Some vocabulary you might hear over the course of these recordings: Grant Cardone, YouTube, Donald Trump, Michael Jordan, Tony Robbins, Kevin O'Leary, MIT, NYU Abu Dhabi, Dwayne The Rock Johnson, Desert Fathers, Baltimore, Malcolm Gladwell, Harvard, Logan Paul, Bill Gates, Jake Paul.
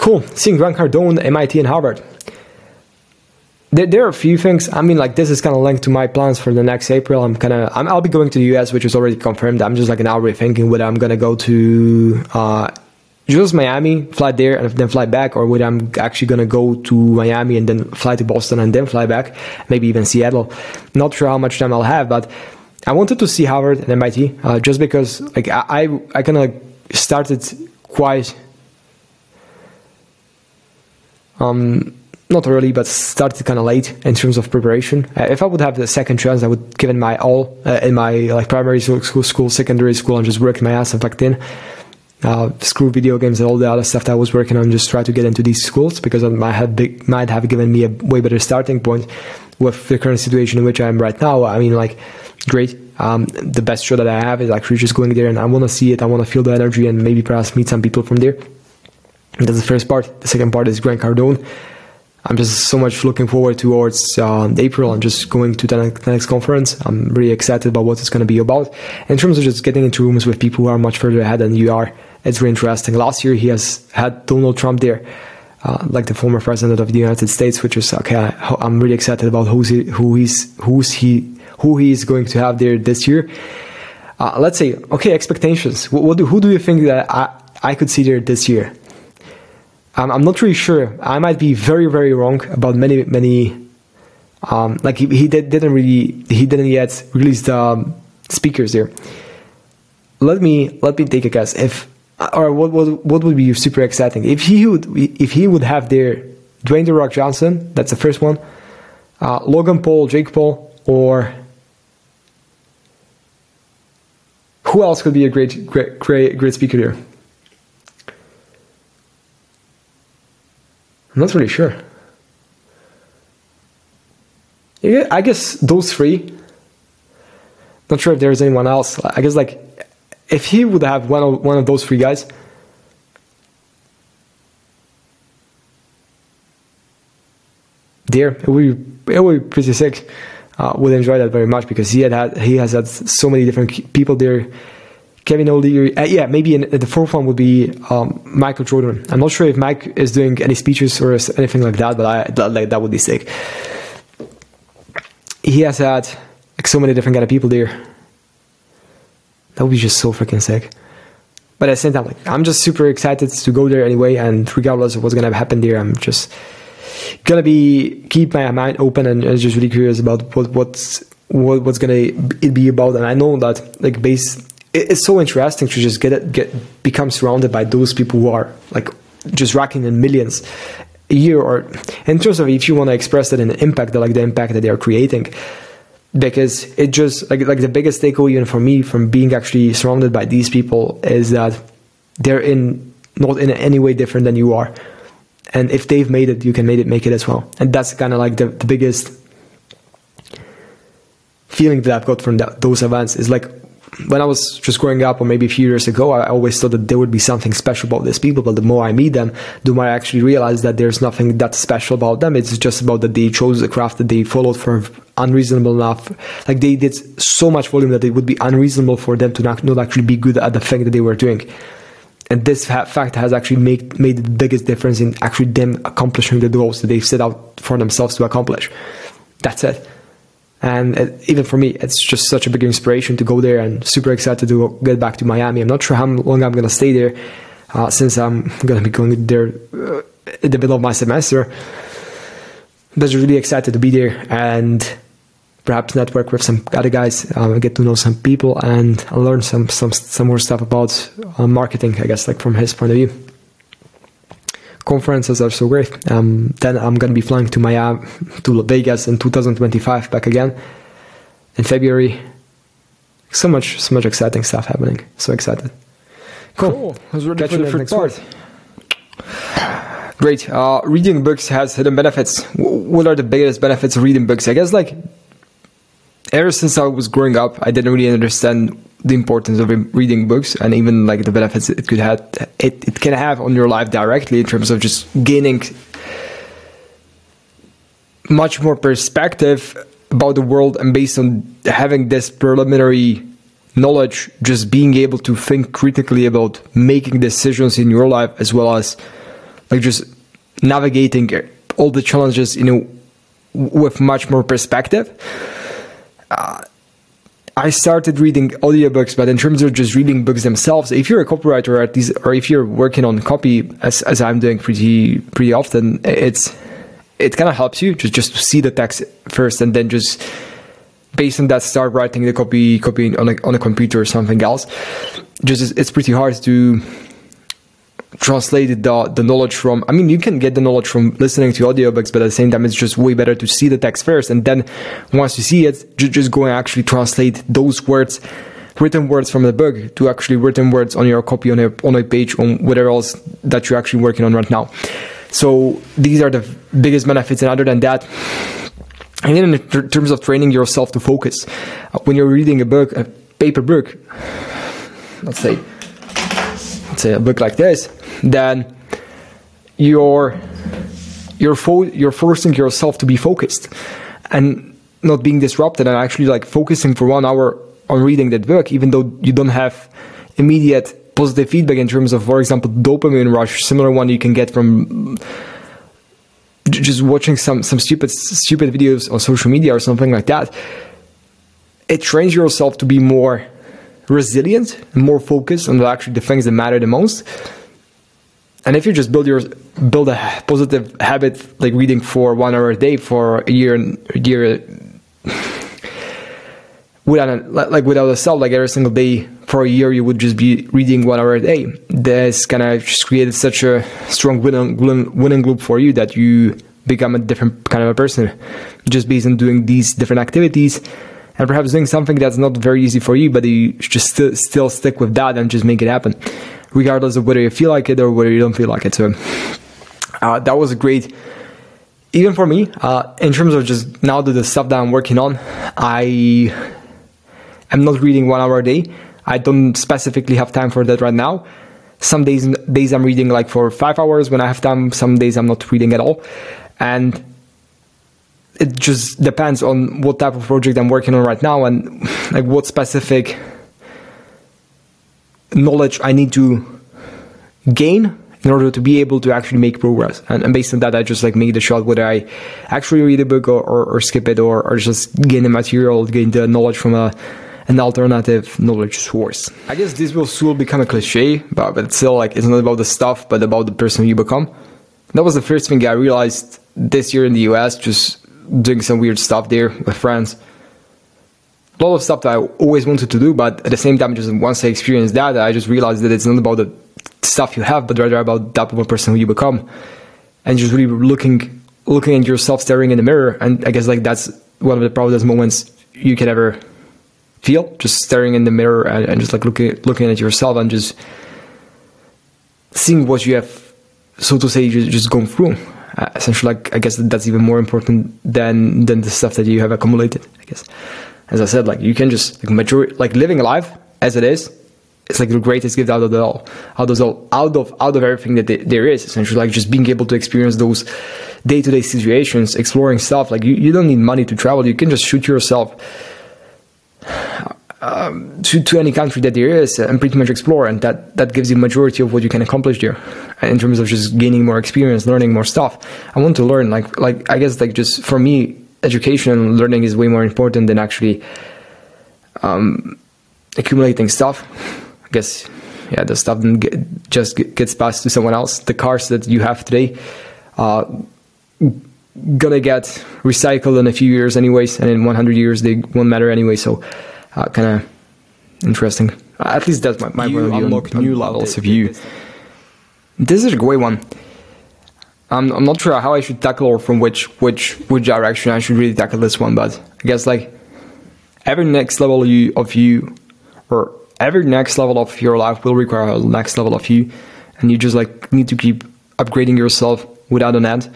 Cool. Seeing Grant Cardone, MIT, and Harvard. There are a few things. I mean, like, this is kind of linked to my plans for the next April. I'll be going to the US, which is already confirmed. I'm just like now rethinking whether I'm going to go to just Miami, fly there and then fly back, or whether I'm actually going to go to Miami and then fly to Boston and then fly back, maybe even Seattle. Not sure how much time I'll have, but I wanted to see Harvard and MIT just because, like, I kind of started quite... not early, but started kind of late in terms of preparation. If I would have the second chance, I would give it my all in my like primary school, secondary school, and just work my ass back then. Screw video games and all the other stuff that I was working on, just try to get into these schools because it might have given me a way better starting point with the current situation in which I am right now. I mean, like, great. The best show that I have is actually just going there, and I want to see it. I want to feel the energy and maybe perhaps meet some people from there. That's the first part. The second part is Grant Cardone. I'm just so much looking forward towards April. I'm just going to the next conference. I'm really excited about what it's going to be about. In terms of just getting into rooms with people who are much further ahead than you are, it's really interesting. Last year, he had Donald Trump there, like the former president of the United States, which is, okay, I'm really excited about who he is going to have there this year. Let's say, okay, expectations. Who do you think that I could see there this year? I'm not really sure. I might be very, very wrong about many. Like he didn't yet release the speakers there. Let me take a guess. What would be super exciting if he would have there Dwayne The Rock Johnson. That's the first one. Logan Paul, Jake Paul, or who else could be a great speaker there? I'm not really sure. Yeah, I guess those three. Not sure if there's anyone else. I guess, like, if he would have one of those three guys, there it would be pretty sick. Would enjoy that very much because he has had so many different people there. Kevin O'Leary, maybe the fourth one would be Michael Jordan. I'm not sure if Mike is doing any speeches or anything like that, but that would be sick. He has had, like, so many different kind of people there. That would be just so freaking sick. But at the same time, like, I'm just super excited to go there anyway, and regardless of what's gonna happen there, I'm just gonna be keep my mind open and just really curious about what's gonna be about. And I know that, like, it's so interesting to just become surrounded by those people who are, like, just racking in millions a year, or in terms of if you want to express that in impact, like the impact that they are creating, because it just like the biggest takeaway even for me from being actually surrounded by these people is that they're not in any way different than you are, and if they've made it, you can make it as well, and that's kind of like the biggest feeling that I've got from those events is like. When I was just growing up, or maybe a few years ago, I always thought that there would be something special about these people, but the more I meet them, the more I actually realize that there's nothing that special about them. It's just about that they chose the craft that they followed for unreasonable enough. Like, they did so much volume that it would be unreasonable for them to not actually be good at the thing that they were doing. And this fact has actually made the biggest difference in actually them accomplishing the goals that they've set out for themselves to accomplish. That's it. And even for me, it's just such a big inspiration to go there, and super excited to get back to Miami. I'm not sure how long I'm going to stay there since I'm going to be going there in the middle of my semester. But just really excited to be there and perhaps network with some other guys, get to know some people and learn some more stuff about marketing, I guess, like from his point of view. Conferences are so great. Then I'm going to be flying to Miami, to Vegas in 2025, back again in February. So much exciting stuff happening. So excited. Cool. I was ready for the next part. Great. Reading books has hidden benefits. What are the biggest benefits of reading books? I guess, like, ever since I was growing up, I didn't really understand the importance of reading books and even like the benefits it could have, it can have on your life directly in terms of just gaining much more perspective about the world, and based on having this preliminary knowledge, just being able to think critically about making decisions in your life as well as like just navigating all the challenges, you know, with much more perspective. I started reading audiobooks, but in terms of just reading books themselves, if you're a copywriter at least, or if you're working on copy, as I'm doing pretty often, it kind of helps you just to see the text first, and then just based on that start writing the copy on a computer or something else. Just it's pretty hard to translate the knowledge from. I mean, you can get the knowledge from listening to audiobooks, but at the same time, it's just way better to see the text first, and then once you see it, just go and actually translate those words, written words from the book, to actually written words on your copy, on a page, on whatever else that you're actually working on right now. So these are the biggest benefits, and other than that, and then in terms of training yourself to focus, when you're reading a book, a paper book, let's say a book like this, then you're forcing yourself to be focused and not being disrupted, and actually like focusing for 1 hour on reading that book, even though you don't have immediate positive feedback in terms of, for example, dopamine rush, similar one you can get from just watching some stupid videos on social media or something like that. It trains yourself to be more resilient and more focused on actually the things that matter the most. And if you just build a positive habit, like reading for 1 hour a day for a year without a stop, like every single day for a year, you would just be reading 1 hour a day. This kind of just created such a strong winning loop for you that you become a different kind of a person just based on doing these different activities, and perhaps doing something that's not very easy for you, but you just still stick with that and just make it happen, regardless of whether you feel like it or whether you don't feel like it. So that was a great, even for me, in terms of just now the stuff that I'm working on. I'm not reading 1 hour a day. I don't specifically have time for that right now. Some days I'm reading like for 5 hours when I have time. Some days I'm not reading at all. And it just depends on what type of project I'm working on right now, and like what specific knowledge I need to gain in order to be able to actually make progress. And based on that, I just like make the shot whether I actually read a book or skip it, or just gain the material, gain the knowledge from an alternative knowledge source. I guess this will soon become a cliche, but it's still like, it's not about the stuff, but about the person you become. That was the first thing I realized this year in the US, just doing some weird stuff there with friends. A lot of stuff that I always wanted to do, but at the same time, just once I experienced that, I just realized that it's not about the stuff you have, but rather about that type of person who you become. And just really looking at yourself, staring in the mirror. And I guess like that's one of the proudest moments you can ever feel, just staring in the mirror and just like looking at yourself and just seeing what you have, so to say, just going through. Essentially, like I guess that's even more important than the stuff that you have accumulated. I guess, as I said, like you can just like mature, like living life as it is. It's like the greatest gift out of everything that there is. Essentially, like just being able to experience those day-to-day situations, exploring stuff. Like you don't need money to travel. You can just shoot yourself to any country that there is and pretty much explore, and that gives you majority of what you can accomplish there in terms of just gaining more experience, learning more stuff. I want to learn, like I guess like just for me, education and learning is way more important than actually accumulating stuff. I guess, yeah, the stuff just gets passed to someone else. The cars that you have today are gonna get recycled in a few years anyways, and in 100 years they won't matter anyway. So kind of interesting. At least that's my point of view. Unlock new levels of you. This is a great one. I'm not sure how I should tackle or from which direction I should really tackle this one, but I guess like every next level of you, or every next level of your life will require a next level of you, and you just like need to keep upgrading yourself without an end.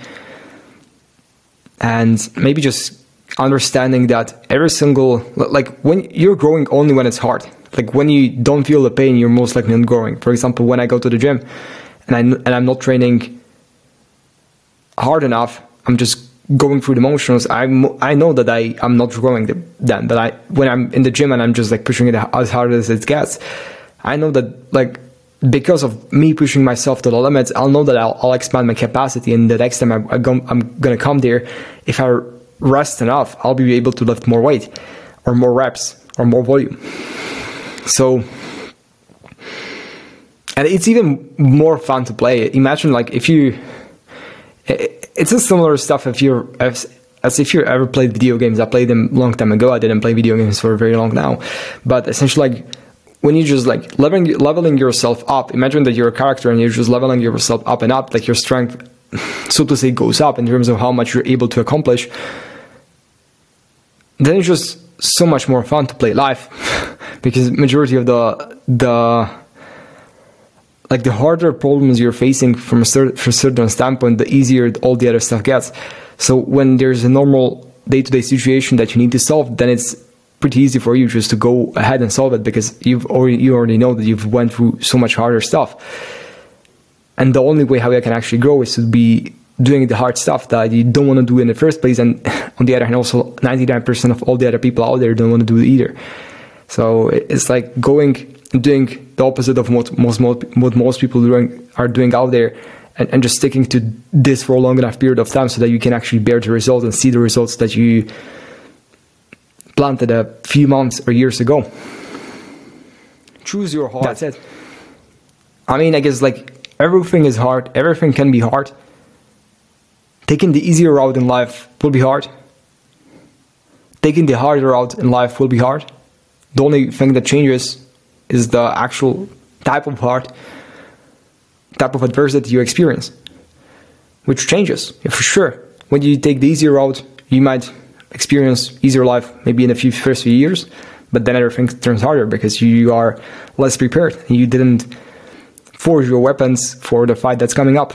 And maybe just understanding that every single, like when you're growing only when it's hard. Like when you don't feel the pain, you're most likely not growing. For example, when I go to the gym and I'm not training hard enough, I'm just going through the motions, I know that I'm not growing then. But when I'm in the gym and I'm just like pushing it as hard as it gets, I know that like because of me pushing myself to the limits, I'll know that I'll expand my capacity, and the next time I'm gonna come there, if I rest enough, I'll be able to lift more weight or more reps or more volume. So, and it's even more fun to play. Imagine like it's a similar stuff as if you ever played video games. I played them a long time ago. I didn't play video games for very long now, but essentially like when you're just like leveling yourself up, imagine that you're a character and you're just leveling yourself up and up, like your strength, so to say, goes up in terms of how much you're able to accomplish. Then it's just so much more fun to play life, because majority of the harder problems you're facing from a certain standpoint, the easier all the other stuff gets. So when there's a normal day-to-day situation that you need to solve, then it's pretty easy for you just to go ahead and solve it, because you already know that you've went through so much harder stuff. And the only way how you can actually grow is to be doing the hard stuff that you don't want to do in the first place, and on the other hand, also 99% of all the other people out there don't want to do it either. So it's like going and doing the opposite of what most people are doing out there, and just sticking to this for a long enough period of time so that you can actually bear the results and see the results that you planted a few months or years ago. Choose your heart. That's it. I mean, I guess like everything is hard. Everything can be hard. Taking the easier route in life will be hard. Taking the harder route in life will be hard. The only thing that changes is the actual type of adversity you experience, which changes for sure. When you take the easier route, you might experience easier life maybe in the first few years, but then everything turns harder because you are less prepared. You didn't forge your weapons for the fight that's coming up.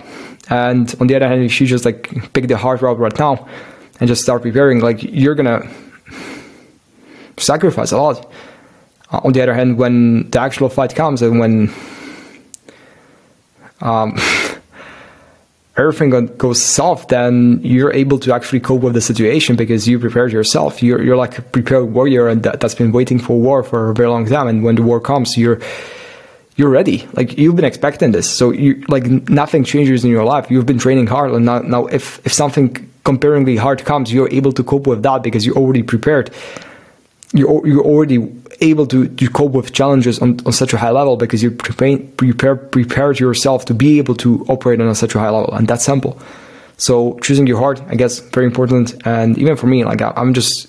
And on the other hand, if you just like pick the hard route right now and just start preparing, like you're gonna sacrifice a lot. On the other hand, when the actual fight comes and when everything goes soft, then you're able to actually cope with the situation because you prepared yourself. You're like a prepared warrior, and that's been waiting for war for a very long time. And when the war comes, you're ready. Like you've been expecting this, so you like nothing changes in your life. You've been training hard, and now if something comparingly hard comes, you're able to cope with that because you're already prepared. You're already able to cope with challenges on such a high level because you prepared yourself to be able to operate on such a high level, and that's simple. So choosing your heart, I guess, very important. And even for me, like I'm just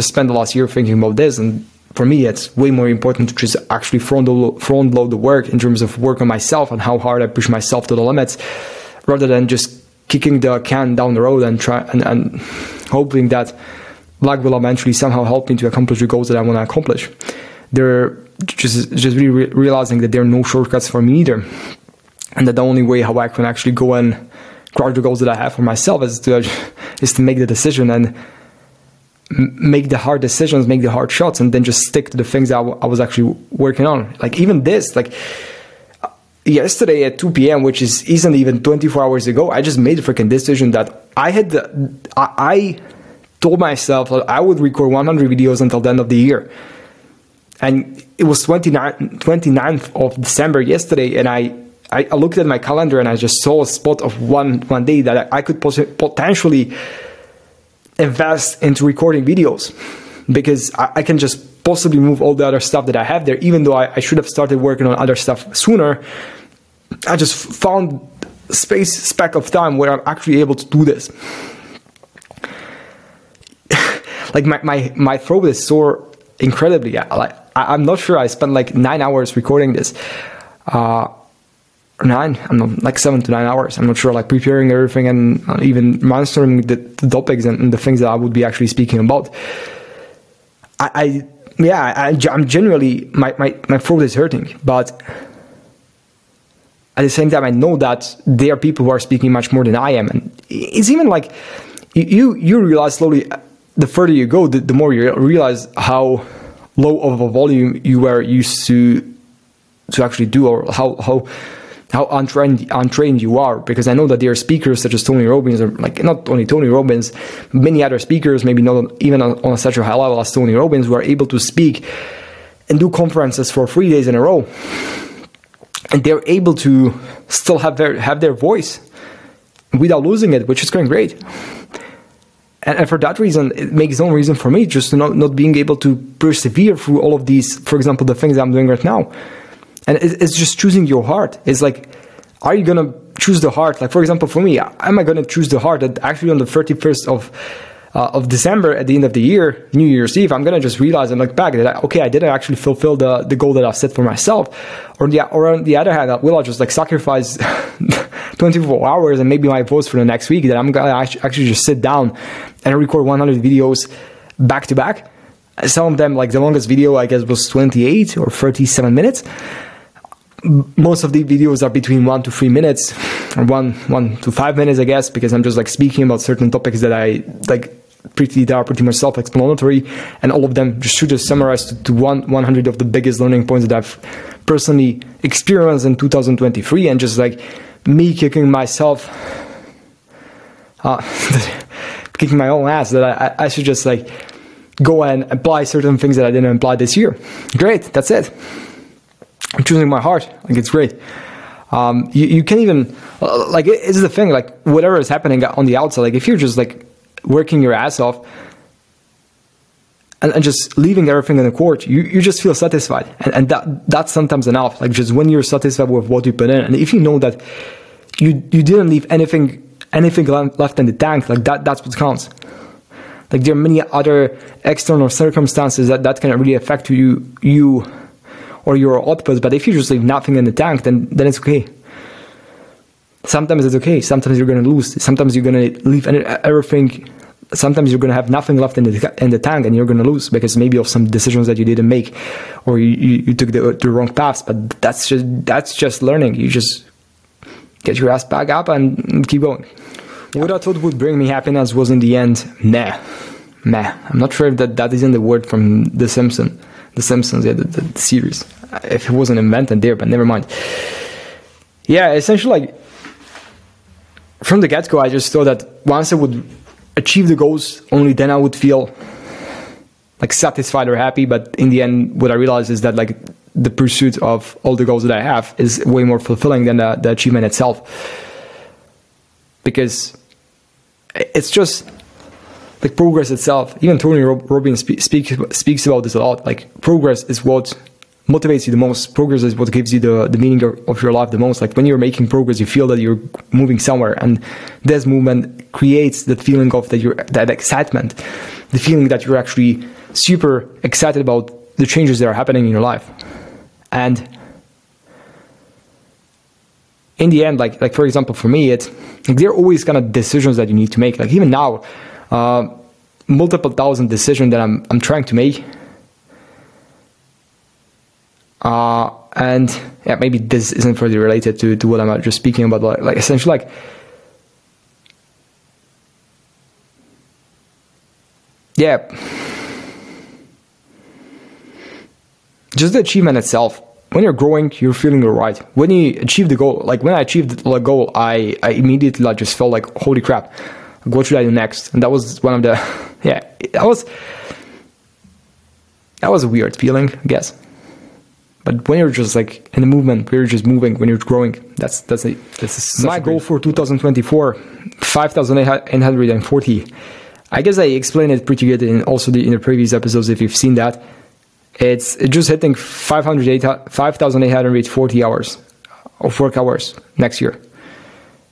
spent the last year thinking about this, and for me, it's way more important to just actually front load the work in terms of work on myself and how hard I push myself to the limits, rather than just kicking the can down the road and try and hoping that luck will eventually somehow help me to accomplish the goals that I want to accomplish. They're just really realizing that there are no shortcuts for me either, and that the only way how I can actually go and crush the goals that I have for myself is to make the decision and make the hard decisions, make the hard shots, and then just stick to the things that I was actually working on. Like even this, like yesterday at 2 p.m., which isn't even 24 hours ago, I just made a freaking decision that I told myself that I would record 100 videos until the end of the year. And it was 29th of December yesterday, and I looked at my calendar and I just saw a spot of one day that I could potentially invest into recording videos, because I can just possibly move all the other stuff that I have there, even though I should have started working on other stuff sooner. I just found speck of time where I'm actually able to do this. Like my throat is sore incredibly. I'm not sure I spent like 9 hours recording this. 7 to 9 hours. I'm not sure, like preparing everything and even brainstorming the topics and the things that I would be actually speaking about. I'm genuinely, my throat is hurting, but at the same time, I know that there are people who are speaking much more than I am. And it's even like, you realize slowly, the further you go, the more you realize how low of a volume you were used to actually do, or how untrained you are. Because I know that there are speakers such as Tony Robbins, or like not only Tony Robbins, many other speakers, maybe not even on such a high level as Tony Robbins, who are able to speak and do conferences for 3 days in a row. and they're able to still have their voice without losing it, which is going great. And for that reason, it makes no reason for me just not being able to persevere through all of these, for example, the things I'm doing right now. And it's just choosing your heart. It's like, are you going to choose the heart? Like, for example, for me, am I going to choose the heart that actually on the 31st of December, at the end of the year, New Year's Eve, I'm going to just realize and look back that, okay, I didn't actually fulfill the goal that I've set for myself. Or on the other hand, will I just like sacrifice 24 hours and maybe my post for the next week that I'm going to actually just sit down and record 100 videos back to back? Some of them, like the longest video, I guess, was 28 or 37 minutes. Most of the videos are between 1 to 3 minutes, or one to five minutes, I guess, because I'm just like speaking about certain topics that I like that are pretty much self-explanatory, and all of them should just summarize to 100 of the biggest learning points that I've personally experienced in 2023, and just like me kicking myself, kicking my own ass that I should just like go and apply certain things that I didn't apply this year. Great, that's it. I'm choosing my heart. Like, it's great. You can't even, like, it's the thing, like, whatever is happening on the outside, like, if you're just, like, working your ass off and just leaving everything in the court, you just feel satisfied. And that's sometimes enough. Like, just when you're satisfied with what you put in, and if you know that you didn't leave anything left in the tank, like, that's what counts. Like, there are many other external circumstances that can really affect you or your output, but if you just leave nothing in the tank, then it's okay. Sometimes it's okay, sometimes you're going to lose, sometimes you're going to leave everything, sometimes you're going to have nothing left in the tank, and you're going to lose, because maybe of some decisions that you didn't make, or you took the wrong paths, but that's just learning. You just get your ass back up and keep going. Yeah. What I thought would bring me happiness was in the end, nah. I'm not sure if that isn't the word from The Simpsons, yeah, the series. If it wasn't invented there, but never mind. Yeah, essentially, like, from the get-go, I just thought that once I would achieve the goals, only then I would feel, like, satisfied or happy. But in the end, what I realized is that, like, the pursuit of all the goals that I have is way more fulfilling than the achievement itself. Because it's just... like, progress itself, even Tony Robbins speaks about this a lot. Like, progress is what motivates you the most. Progress is what gives you the meaning of your life the most. Like, when you're making progress, you feel that you're moving somewhere, and this movement creates that feeling of that excitement, the feeling that you're actually super excited about the changes that are happening in your life. And in the end, like for example, for me, it's like there are always kind of decisions that you need to make. Like, even now, multiple thousand decisions that I'm trying to make, and yeah, maybe this isn't further related to what I'm just speaking about, like essentially, like, yeah, just the achievement itself. When you're growing, you're feeling alright. When you achieve the goal, like when I achieved the goal, I immediately like just felt like, holy crap, what should I do next? And that was one of the, yeah, that was a weird feeling, I guess. But when you're just like in the movement, when you're just moving, when you're growing, that's my goal for 2024, 5,840. I guess I explained it pretty good in also in the previous episodes, if you've seen that. It's just hitting 5,840 hours of work hours next year.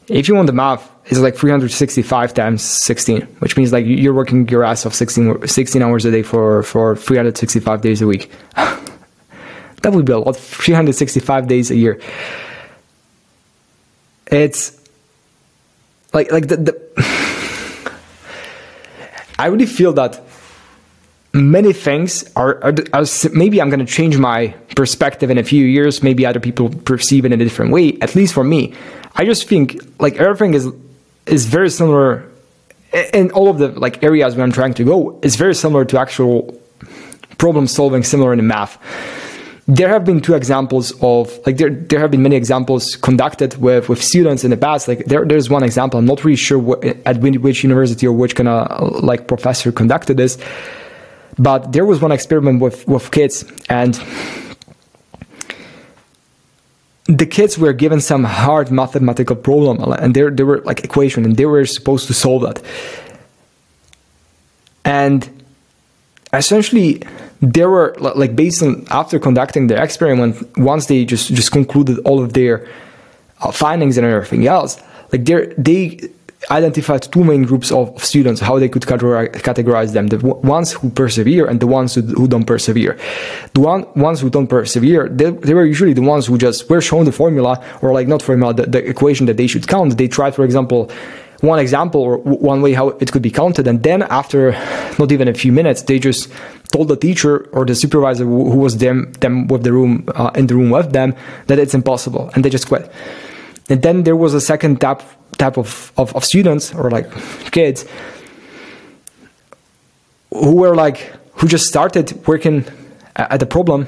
If you want the math, it's like 365 times 16, which means like you're working your ass off 16 hours a day for 365 days a week. That would be a lot, 365 days a year. It's like the I really feel that many things are maybe I'm going to change my perspective in a few years. Maybe other people perceive it in a different way. At least for me, I just think like everything is very similar in all of the like areas where I'm trying to go. It's very similar to actual problem solving, similar in math. There have been two examples of like there have been many examples conducted with students in the past. Like there's one example. I'm not really sure at which university or which kind of like professor conducted this, but there was one experiment with kids, and the kids were given some hard mathematical problem, and there were like equation, and they were supposed to solve that. And essentially, they were like, based on, after conducting their experiment, once they just concluded all of their findings and everything else, like they identified two main groups of students, how they could categorize them: the ones who persevere and the ones who don't persevere. The ones who don't persevere, they were usually the ones who just were shown the formula, or like not formula, the equation that they should count. They tried, for example, one example or one way how it could be counted, and then after not even a few minutes, they just told the teacher or the supervisor who was them with the room in the room with them that it's impossible, and they just quit. And then there was a second type of students, or like kids, who just started working at the problem,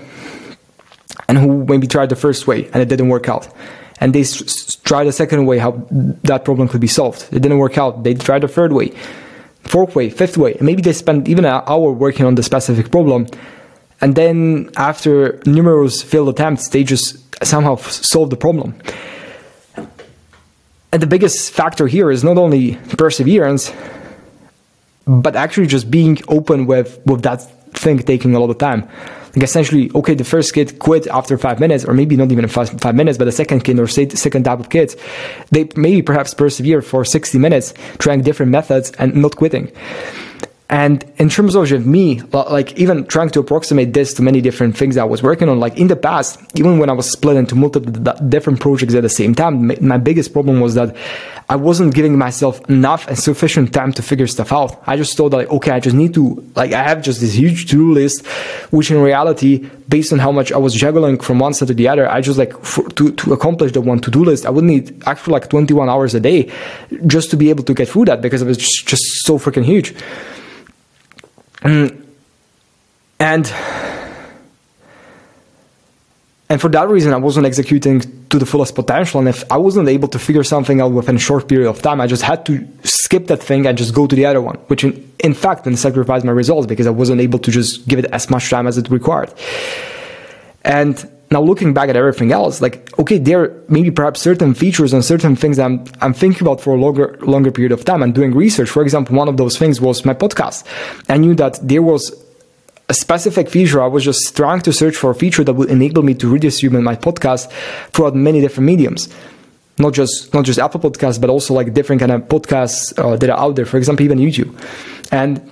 and who maybe tried the first way and it didn't work out, and they tried a second way how that problem could be solved. It didn't work out. They tried the third way, fourth way, fifth way, and maybe they spent even an hour working on the specific problem, and then after numerous failed attempts, they just somehow solved the problem. And the biggest factor here is not only perseverance, but actually just being open with that thing taking a lot of time. Like essentially, okay, the first kid quit after 5 minutes, or maybe not even 5 minutes, but the second kid, or say the second type of kids, they maybe perhaps persevere for 60 minutes, trying different methods and not quitting. And in terms of me, like even trying to approximate this to many different things I was working on, like in the past, even when I was split into multiple different projects at the same time, my biggest problem was that I wasn't giving myself enough and sufficient time to figure stuff out. I just thought that, like, okay, I just need to, like, I have just this huge to-do list, which in reality, based on how much I was juggling from one side to the other, I just like to accomplish the one to-do list, I would need actually like 21 hours a day just to be able to get through that, because it was just so freaking huge. And for that reason, I wasn't executing to the fullest potential. And if I wasn't able to figure something out within a short period of time, I just had to skip that thing and just go to the other one, which in fact then sacrificed my results, because I wasn't able to just give it as much time as it required. And now looking back at everything else, like, okay, there are maybe perhaps certain features and certain things that I'm thinking about for a longer period of time and doing research. For example, one of those things was my podcast. I knew that there was a specific feature. I was just trying to search for a feature that would enable me to redistribute my podcast throughout many different mediums. Not just Apple Podcasts, but also like different kind of podcasts that are out there. For example, even YouTube. And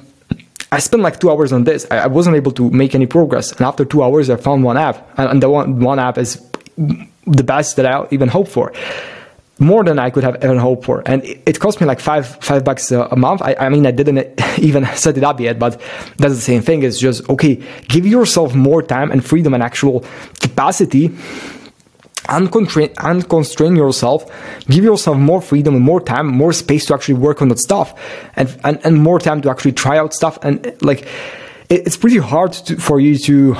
I spent like 2 hours on this. I wasn't able to make any progress. And after 2 hours, I found one app. And the one app is the best that I even hoped for. More than I could have even hoped for. And it cost me like $5 a month. I mean, I didn't even set it up yet, but that's the same thing. It's just, okay, give yourself more time and freedom and actual capacity. Unconstrain yourself, give yourself more freedom and more time, more space to actually work on that stuff, and more time to actually try out stuff. And like, it's pretty hard for you to,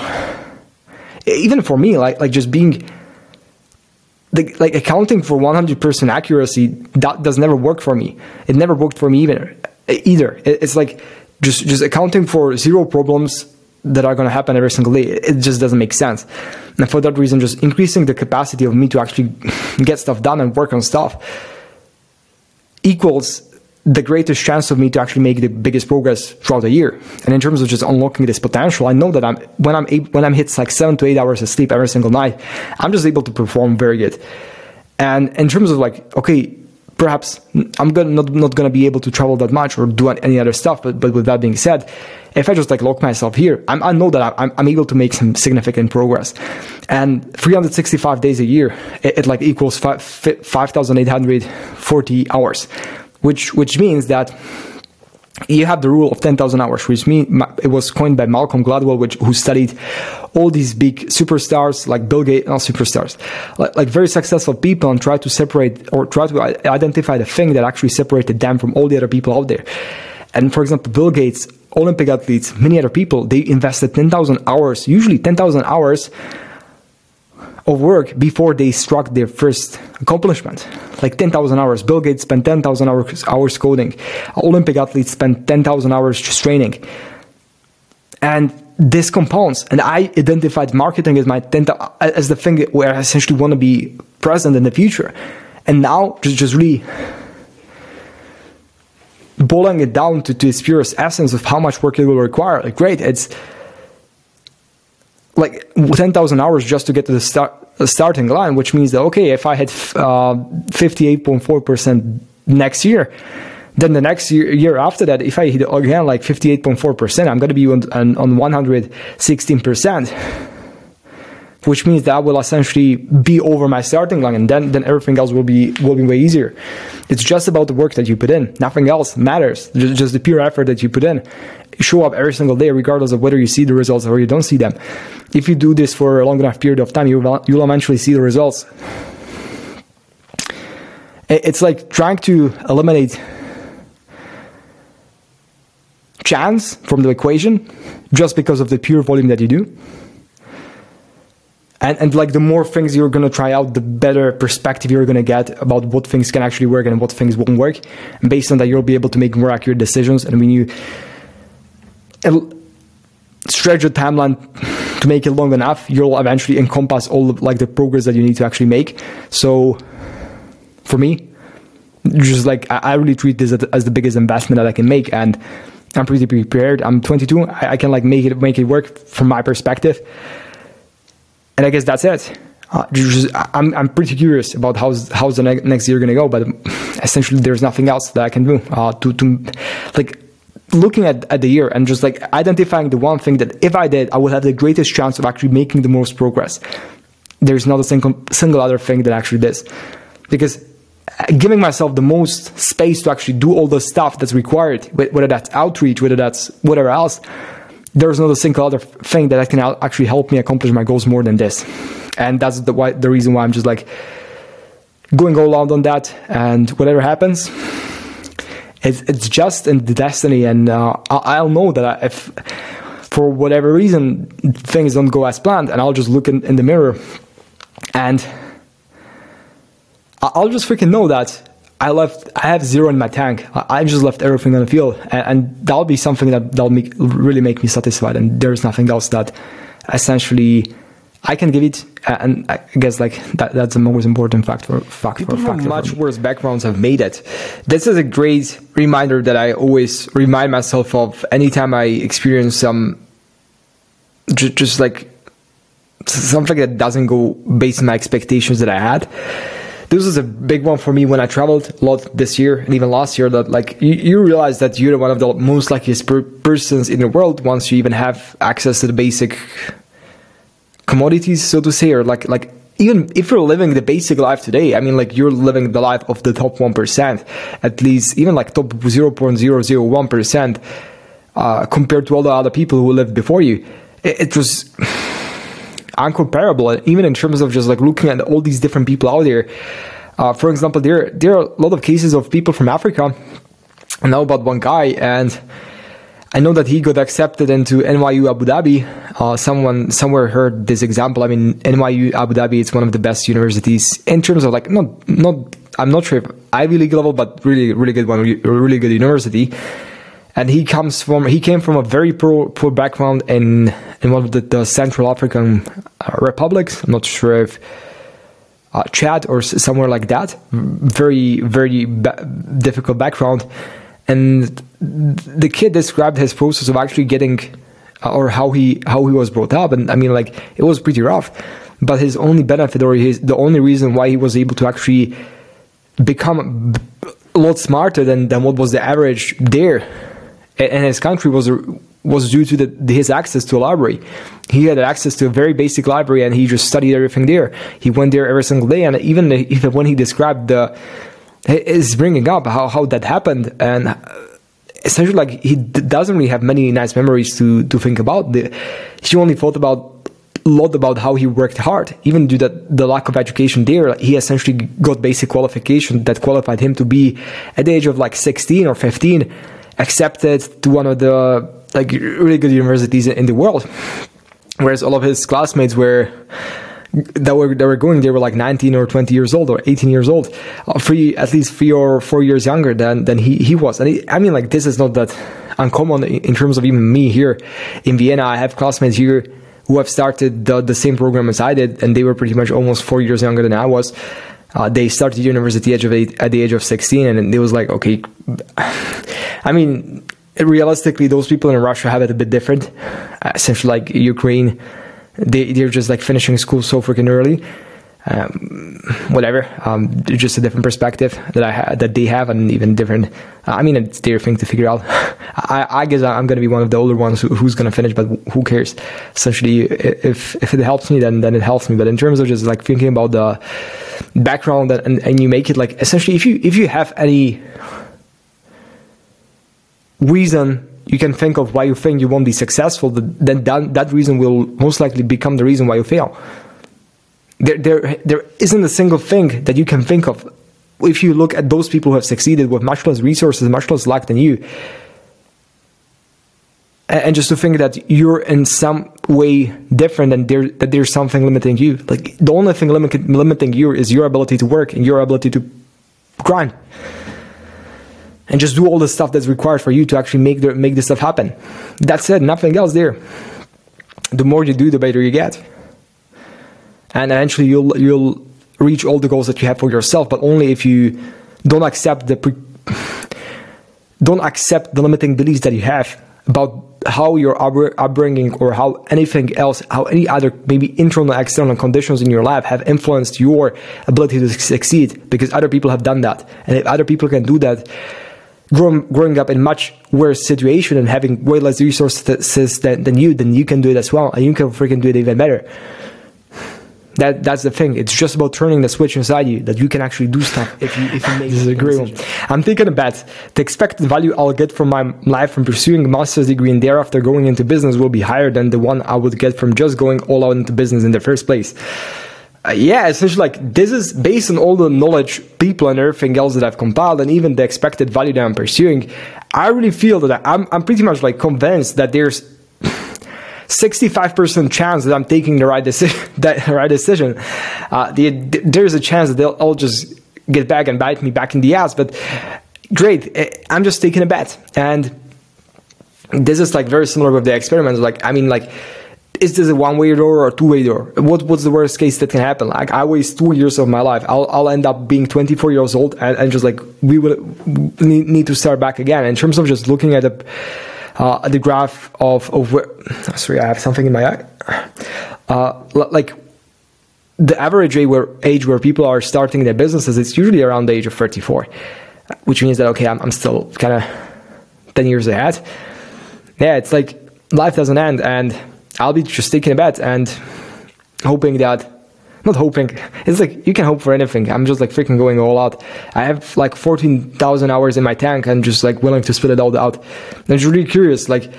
even for me, like just being like accounting for 100% accuracy, that does never work for me. It never worked for me either. It's like just accounting for zero problems that are going to happen every single day. It just doesn't make sense. And for that reason, just increasing the capacity of me to actually get stuff done and work on stuff equals the greatest chance of me to actually make the biggest progress throughout the year. And in terms of just unlocking this potential, I know that when I'm hit like 7 to 8 hours of sleep every single night, I'm just able to perform very good. And in terms of like, okay, perhaps I'm not going to be able to travel that much or do any other stuff. But with that being said, if I just like lock myself here, I know that I'm able to make some significant progress. And 365 days a year, it like equals 5,840 hours, which means that you have the rule of 10,000 hours, which means it was coined by Malcolm Gladwell, who studied all these big superstars like Bill Gates, not superstars, like very successful people, and tried to separate or try to identify the thing that actually separated them from all the other people out there. And for example, Bill Gates, Olympic athletes, many other people, they invested 10,000 hours, usually 10,000 hours of work before they struck their first accomplishment. Like 10,000 hours. Bill Gates spent 10,000 hours coding. Olympic athletes spent 10,000 hours just training. And this compounds. And I identified marketing as my as the thing where I essentially want to be present in the future. And now just really boiling it down to its purest essence of how much work it will require. Like, great, it's like 10,000 hours just to get to the starting line, which means that, okay, if I had 58.4% next year, then the next year after that, if I hit again like 58.4%, I'm going to be on 116%, which means that I will essentially be over my starting line, and then everything else will be way easier. It's just about the work that you put in. Nothing else matters. Just the pure effort that you put in. Show up every single day, regardless of whether you see the results or you don't see them. If you do this for a long enough period of time, you'll eventually see the results. It's like trying to eliminate chance from the equation just because of the pure volume that you do. And like the more things you're going to try out, the better perspective you're going to get about what things can actually work and what things won't work. And based on that, you'll be able to make more accurate decisions. And when you stretch your timeline to make it long enough, you'll eventually encompass all of like the progress that you need to actually make. So for me, just like I really treat this as the biggest investment that I can make, and I'm pretty prepared. I'm 22. I can like make it work from my perspective. And I guess that's it. I'm pretty curious about how's the next year gonna go, but essentially there's nothing else that I can do to like looking at the year and just like identifying the one thing that if I did, I would have the greatest chance of actually making the most progress. There's not a single other thing that actually does, because giving myself the most space to actually do all the stuff that's required, whether that's outreach, whether that's whatever else, there's not a single other thing that can actually help me accomplish my goals more than this. And that's the reason why I'm just like going all out on that, and whatever happens, it's just in the destiny. And I'll know that if for whatever reason things don't go as planned, and I'll just look in the mirror and I'll just freaking know that I have zero in my tank. I just left everything on the field, and that'll be something that'll really make me satisfied. And there's nothing else that essentially I can give it. And I guess like that's the most important factor. Much worse backgrounds have made it. This is a great reminder that I always remind myself of anytime I experience some just like something that doesn't go based on my expectations that I had. This is a big one for me when I traveled a lot this year and even last year, that like you realize that you're one of the most luckiest persons in the world once you even have access to the basic commodities, so to say, or like even if you're living the basic life today, I mean, like you're living the life of the top 1%, at least even like top 0.001% compared to all the other people who lived before you. It was uncomparable, even in terms of just like looking at all these different people out there. For example, there are a lot of cases of people from Africa. I know about one guy, and I know that he got accepted into NYU Abu Dhabi. Someone somewhere heard this example. I mean, NYU Abu Dhabi, it's one of the best universities in terms of like not I'm not sure if Ivy League level, but really really good one, really good university. And he came from a very poor background in one of the Central African republics. I'm not sure if Chad or somewhere like that. Very, very difficult background. And the kid described his process of actually getting, or how he was brought up. And I mean, like, it was pretty rough. But his only benefit, or the only reason why he was able to actually become a lot smarter than what was the average there, and his country was due to his access to a library. He had access to a very basic library, and he just studied everything there. He went there every single day, and even when he described his bringing up, how that happened, and essentially like he doesn't really have many nice memories to think about. He only thought a lot about how he worked hard, even due to the lack of education there. He essentially got basic qualification that qualified him to be at the age of like 16 or 15. Accepted to one of the like really good universities in the world, whereas all of his classmates that were going, they were like 19 or 20 years old or 18 years old, at least 3 or 4 years younger than he was. And I mean, like, this is not that uncommon in terms of even me here in Vienna. I have classmates here who have started the same program as I did, and they were pretty much almost 4 years younger than I was. They started university at the age of 16, and it was like, okay, I mean, realistically, those people in Russia have it a bit different. Essentially, like Ukraine, they're just like finishing school so freaking early. Just a different perspective that they have, and even different. I mean, it's their thing to figure out. I guess I'm going to be one of the older ones who's going to finish, but who cares? Essentially, if it helps me, then it helps me. But in terms of just like thinking about the background and you make it like, essentially, if you have any reason you can think of why you think you won't be successful, then that reason will most likely become the reason why you fail. There isn't a single thing that you can think of. If you look at those people who have succeeded with much less resources, much less luck than you, and just to think that you're in some way different and that there's something limiting you. Like, the only thing limiting you is your ability to work and your ability to grind and just do all the stuff that's required for you to actually make this stuff happen. That's it, nothing else there. The more you do, the better you get. And eventually you'll reach all the goals that you have for yourself, but only if you don't accept the limiting beliefs that you have about how your upbringing or how anything else, how any other maybe internal or external conditions in your life have influenced your ability to succeed, because other people have done that. And if other people can do that, growing up in much worse situation and having way less resources than you can do it as well, and you can freaking do it even better. That's the thing. It's just about turning the switch inside you that you can actually do stuff if you make this is a great one. I'm taking a bet. The expected value I'll get from my life from pursuing a master's degree and thereafter going into business will be higher than the one I would get from just going all out into business in the first place. Essentially, like, this is based on all the knowledge, people, and everything else that I've compiled, and even the expected value that I'm pursuing. I really feel that I'm pretty much like convinced that there's 65% chance that I'm taking the right decision. There's a chance that they'll all just get back and bite me back in the ass. But great, I'm just taking a bet. And this is like very similar with the experiments. Like, I mean, like, is this a one-way door or a two-way door? What's the worst case that can happen? Like, I waste 2 years of my life. I'll end up being 24 years old and just like we need to start back again. In terms of just looking at the graph of where, sorry, I have something in my eye. Like the average age where people are starting their businesses, it's usually around the age of 34, which means that, okay, I'm still kind of 10 years ahead. Yeah, it's like life doesn't end, and I'll be just taking a bet and hoping that, not hoping, it's like you can hope for anything. I'm just like freaking going all out. I have like 14,000 hours in my tank and just like willing to spit it all out. I'm just really curious. Like,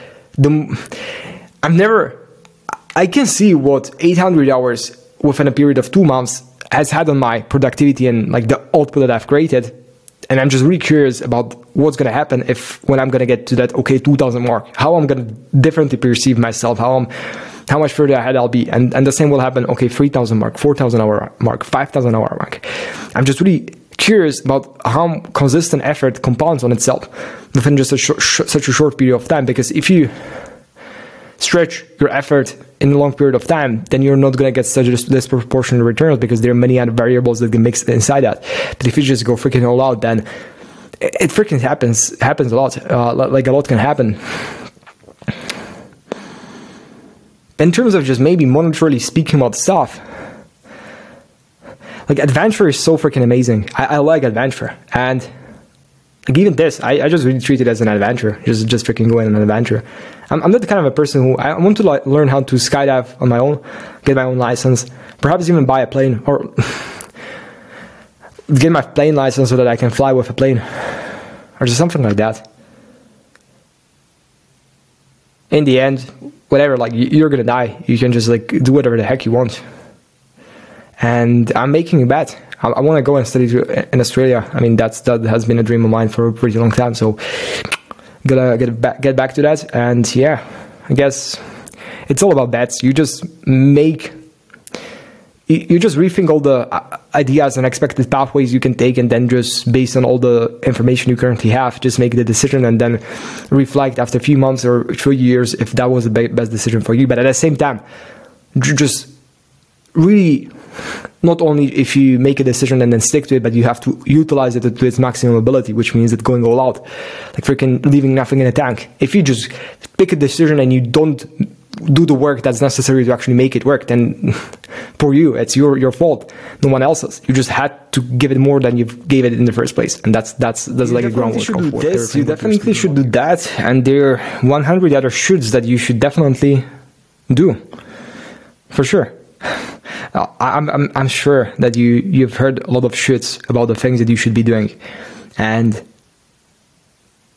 I can see what 800 hours within a period of 2 months has had on my productivity and like the output that I've created. And I'm just really curious about what's going to happen when I'm going to get to that, okay, 2,000 mark, how I'm going to differently perceive myself, how much further ahead I'll be. And the same will happen, okay, 3,000 mark, 4,000 hour mark, 5,000 hour mark. I'm just really curious about how consistent effort compounds on itself within just such a short period of time. Because if you stretch your effort in a long period of time, then you're not going to get such disproportionate returns, because there are many other variables that can mix inside that. But if you just go freaking all out, then it freaking happens a lot. Like, a lot can happen. In terms of just maybe monetarily speaking about stuff, like, adventure is so freaking amazing. I like adventure, and like, even this, I just really treat it as an adventure. Just freaking go on an adventure. I'm not the kind of a person who, I want to like learn how to skydive on my own, get my own license, perhaps even buy a plane, or get my plane license so that I can fly with a plane, or just something like that. In the end, whatever, like, you're gonna die. You can just like do whatever the heck you want. And I'm making a bet. I want to go and study in Australia. I mean, that has been a dream of mine for a pretty long time. So, gotta get back to that. And yeah, I guess it's all about bets. You just make you just rethink all the ideas and expected pathways you can take, and then just based on all the information you currently have, just make the decision and then reflect after a few months or a few years if that was the best decision for you. But at the same time, just really, not only if you make a decision and then stick to it, but you have to utilize it to its maximum ability, which means that going all out, like freaking leaving nothing in the tank. If you just pick a decision and you don't do the work that's necessary to actually make it work, then for you, it's your fault, no one else's. You just had to give it more than you gave it in the first place, and that's like a groundwork. You definitely should do that, and there are 100 other shoulds that you should definitely do, for sure. I'm sure that you've heard a lot of shoulds about the things that you should be doing, and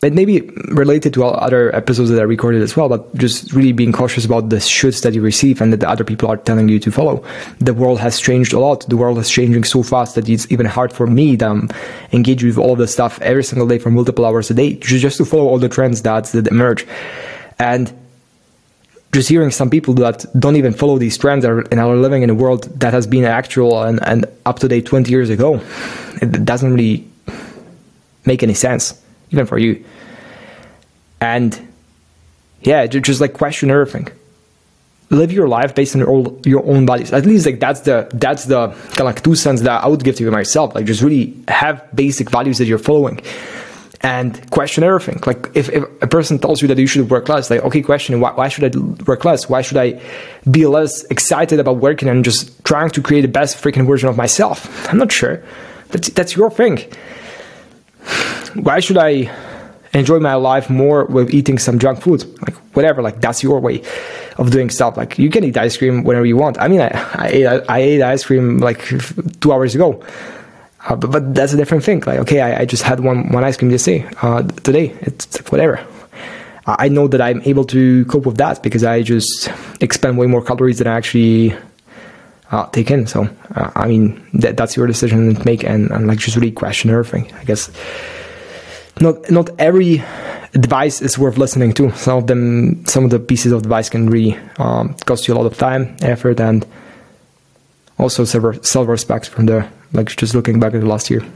it may be related to all other episodes that I recorded as well, but just really being cautious about the shoulds that you receive and that the other people are telling you to follow. The world has changed a lot. The world is changing so fast that it's even hard for me to engage with all the stuff every single day for multiple hours a day just to follow all the trends that emerge. And just hearing some people that don't even follow these trends and are living in a world that has been actual and up to date 20 years ago, it doesn't really make any sense, even for you. And yeah, just like question everything. Live your life based on your own values. At least like that's the kind of like 2 cents that I would give to myself. Like just really have basic values that you're following. And question everything. Like if a person tells you that you should work less, like, okay, question why should I work less? Why should I be less excited about working and just trying to create the best freaking version of myself? I'm not sure. That's your thing. Why should I enjoy my life more with eating some junk food? Like whatever, like that's your way of doing stuff. Like you can eat ice cream whenever you want. I mean, I ate ice cream like 2 hours ago. But that's a different thing. Like, okay, I just had one ice cream today. It's like, whatever. I know that I'm able to cope with that because I just expend way more calories than I actually take in. So, I mean, that's your decision to make, and like just really question everything. I guess not every advice is worth listening to. Some of the pieces of advice can really cost you a lot of time, effort, and also self-respect from the, like just looking back at the last year.